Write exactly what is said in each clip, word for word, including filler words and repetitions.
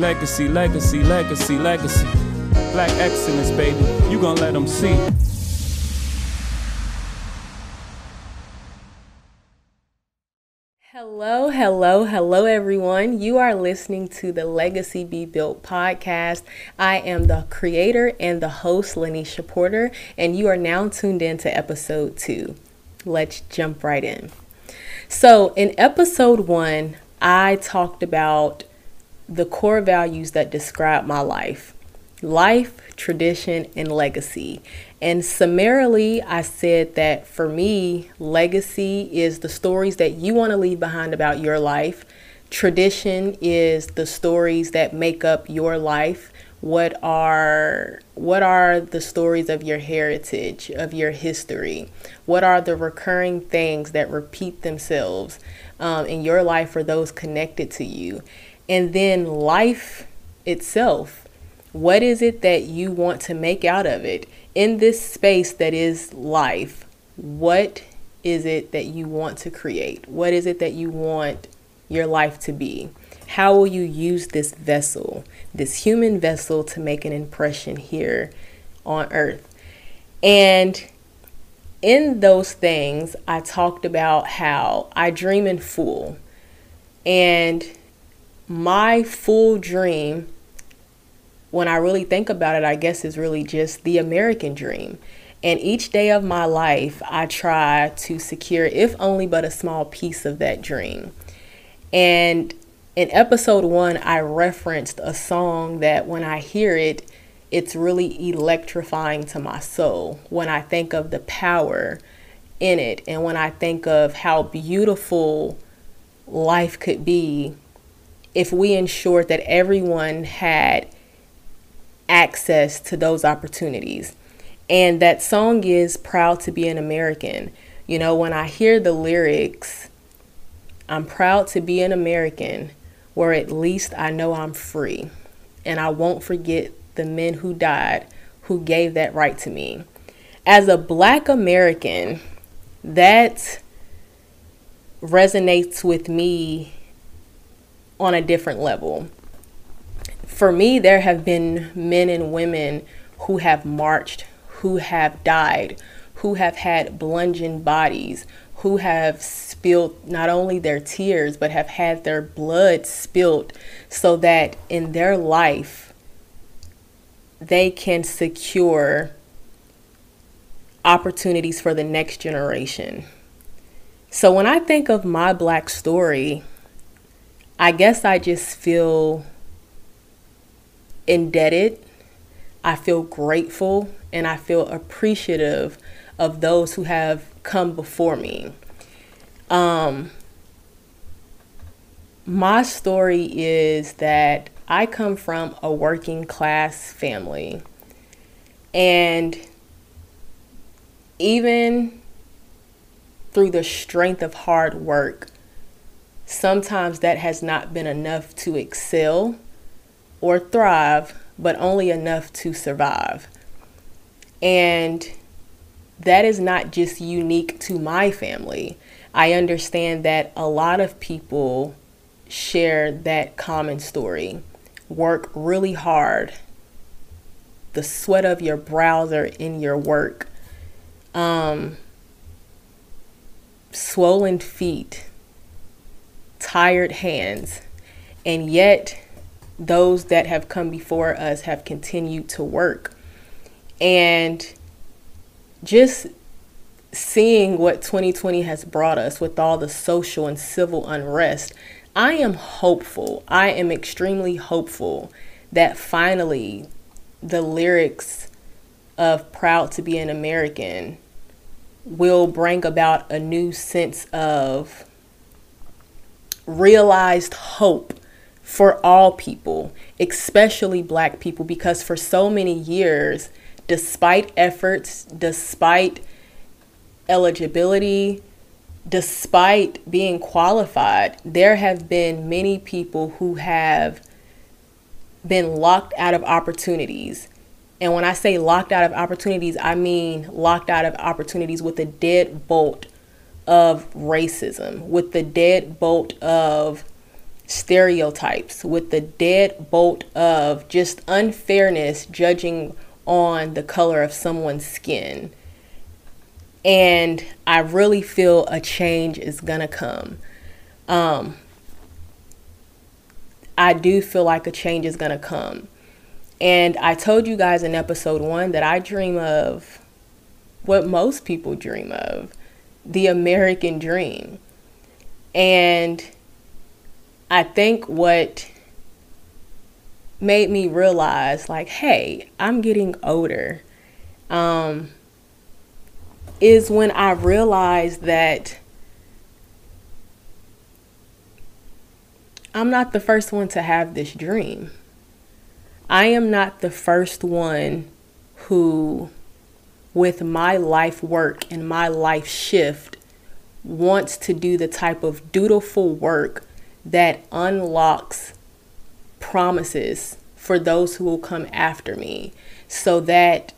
Legacy, legacy, legacy, legacy. Black excellence, baby. You gon' let them see. Hello, hello, hello, everyone. You are listening to the Legacy Be Built podcast. I am the creator and the host, Lanisha Porter, and you are now tuned in to episode two. Let's jump right in. So in episode one, I talked about the core values that describe my life, life, tradition, and legacy. And summarily, I said that for me, legacy is the stories that you want to leave behind about your life. Tradition is the stories that make up your life. What are what are the stories of your heritage, of your history? What are the recurring things that repeat themselves um, in your life or those connected to you? And then life itself. What is it that you want to make out of it? In this space that is life, what is it that you want to create? What is it that you want your life to be? How will you use this vessel, this human vessel, to make an impression here on earth? And in those things, I talked about how I dream in full. And my full dream, when I really think about it, I guess is really just the American dream. And each day of my life, I try to secure, if only but a small piece of that dream. And in episode one, I referenced a song that when I hear it, it's really electrifying to my soul. When I think of the power in it, and when I think of how beautiful life could be if we ensured that everyone had access to those opportunities. And that song is Proud to Be an American. You know, when I hear the lyrics, I'm proud to be an American, where at least I know I'm free, and I won't forget the men who died, who gave that right to me. As a Black American, that resonates with me on a different level. For me, there have been men and women who have marched, who have died, who have had bludgeoned bodies, who have spilled not only their tears, but have had their blood spilled so that in their life, they can secure opportunities for the next generation. So when I think of my Black story, I guess I just feel indebted, I feel grateful, and I feel appreciative of those who have come before me. Um, my story is that I come from a working class family, and even through the strength of hard work, sometimes that has not been enough to excel or thrive, but only enough to survive. And that is not just unique to my family. I understand that a lot of people share that common story. Work really hard. The sweat of your brows are in your work. Um, swollen feet, tired hands, and yet those that have come before us have continued to work. And just seeing what twenty twenty has brought us with all the social and civil unrest, I am hopeful. I am extremely hopeful that finally the lyrics of Proud to Be an American will bring about a new sense of realized hope for all people, especially Black people, because for so many years, despite efforts, despite eligibility, despite being qualified, there have been many people who have been locked out of opportunities. And when I say locked out of opportunities, I mean locked out of opportunities with the deadbolt of racism, with the deadbolt of stereotypes, with the deadbolt of just unfairness, judging on the color of someone's skin. And I really feel a change is gonna come. Um, I do feel like a change is gonna come. And I told you guys in episode one that I dream of what most people dream of, the American dream. And I think what made me realize, like, hey, I'm getting older, um, is when I realized that I'm not the first one to have this dream. I am not the first one who, with my life work and my life shift, wants to do the type of dutiful work that unlocks promises for those who will come after me, so that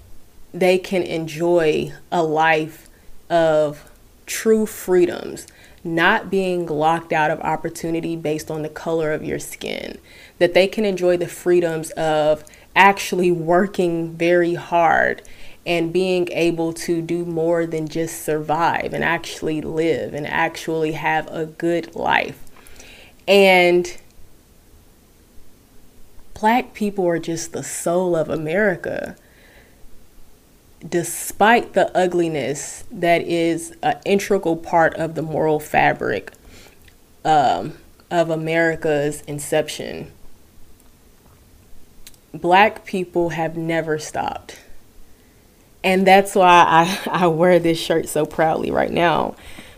they can enjoy a life of true freedoms, not being locked out of opportunity based on the color of your skin, that they can enjoy the freedoms of actually working very hard and being able to do more than just survive, and actually live and actually have a good life. And Black people are just the soul of America. Despite the ugliness that is an integral part of the moral fabric um, of America's inception, Black people have never stopped. And that's why I, I wear this shirt so proudly right now.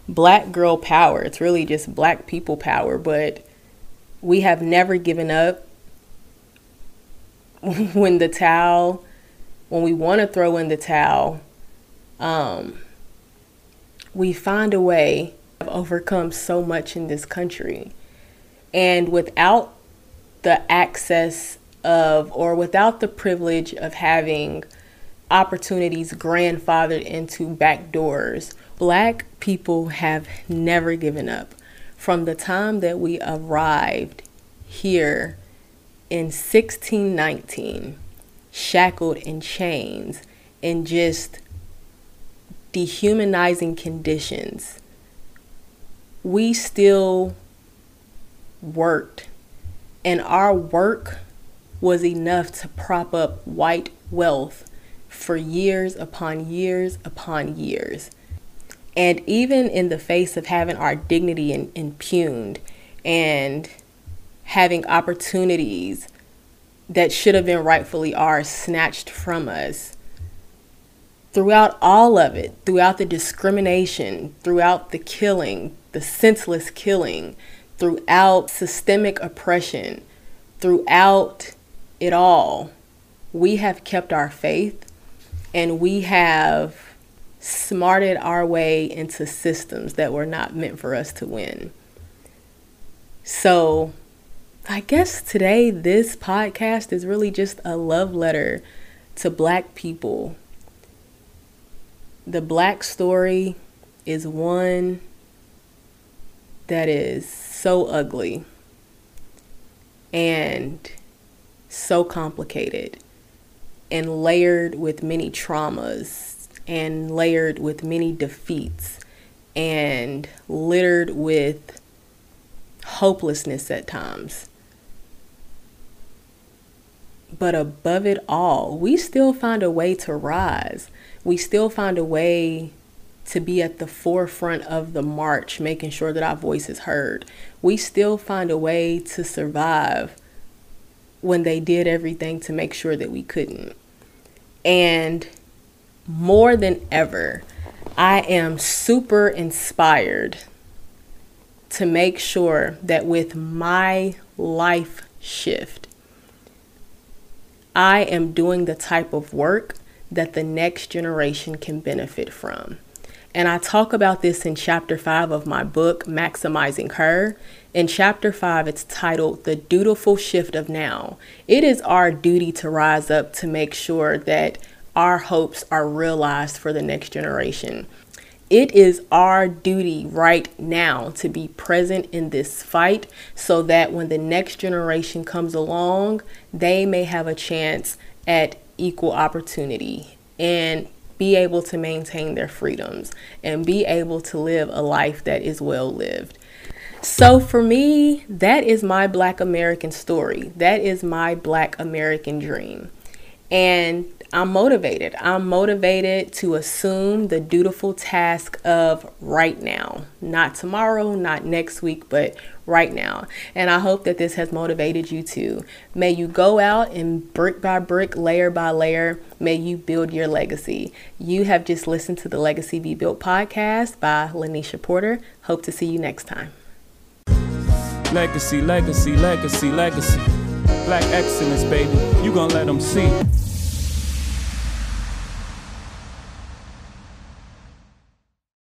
Black girl power. It's really just Black people power, but we have never given up. When the towel, when we want to throw in the towel, um, we find a way. I've overcome so much in this country. And without the access of, or without the privilege of having opportunities grandfathered into back doors, Black people have never given up. From the time that we arrived here in sixteen nineteen, shackled in chains and just dehumanizing conditions, we still worked, and our work was enough to prop up white wealth for years upon years upon years. And even in the face of having our dignity in, impugned and having opportunities that should have been rightfully ours snatched from us, throughout all of it, throughout the discrimination, throughout the killing, the senseless killing, throughout systemic oppression, throughout it all, we have kept our faith, and we have smarted our way into systems that were not meant for us to win. So I guess today this podcast is really just a love letter to Black people. The Black story is one that is so ugly and so complicated, and layered with many traumas, and layered with many defeats, and littered with hopelessness at times. But above it all, we still find a way to rise. We still find a way to be at the forefront of the march, making sure that our voice is heard. We still find a way to survive when they did everything to make sure that we couldn't. And more than ever, I am super inspired to make sure that with my life shift, I am doing the type of work that the next generation can benefit from. And I talk about this in chapter five of my book, Maximizing Her. In chapter five, it's titled The Dutiful Shift of Now. It is our duty to rise up to make sure that our hopes are realized for the next generation. It is our duty right now to be present in this fight so that when the next generation comes along, they may have a chance at equal opportunity and be able to maintain their freedoms and be able to live a life that is well lived. So for me, that is my Black American story. That is my Black American dream. And I'm motivated. I'm motivated to assume the dutiful task of right now, not tomorrow, not next week, but right now. And I hope that this has motivated you too. May you go out and brick by brick, layer by layer, may you build your legacy. You have just listened to the Legacy Be Built podcast by Lanisha Porter. Hope to see you next time. Legacy, legacy, legacy, legacy. Black excellence, baby. You gonna let them see.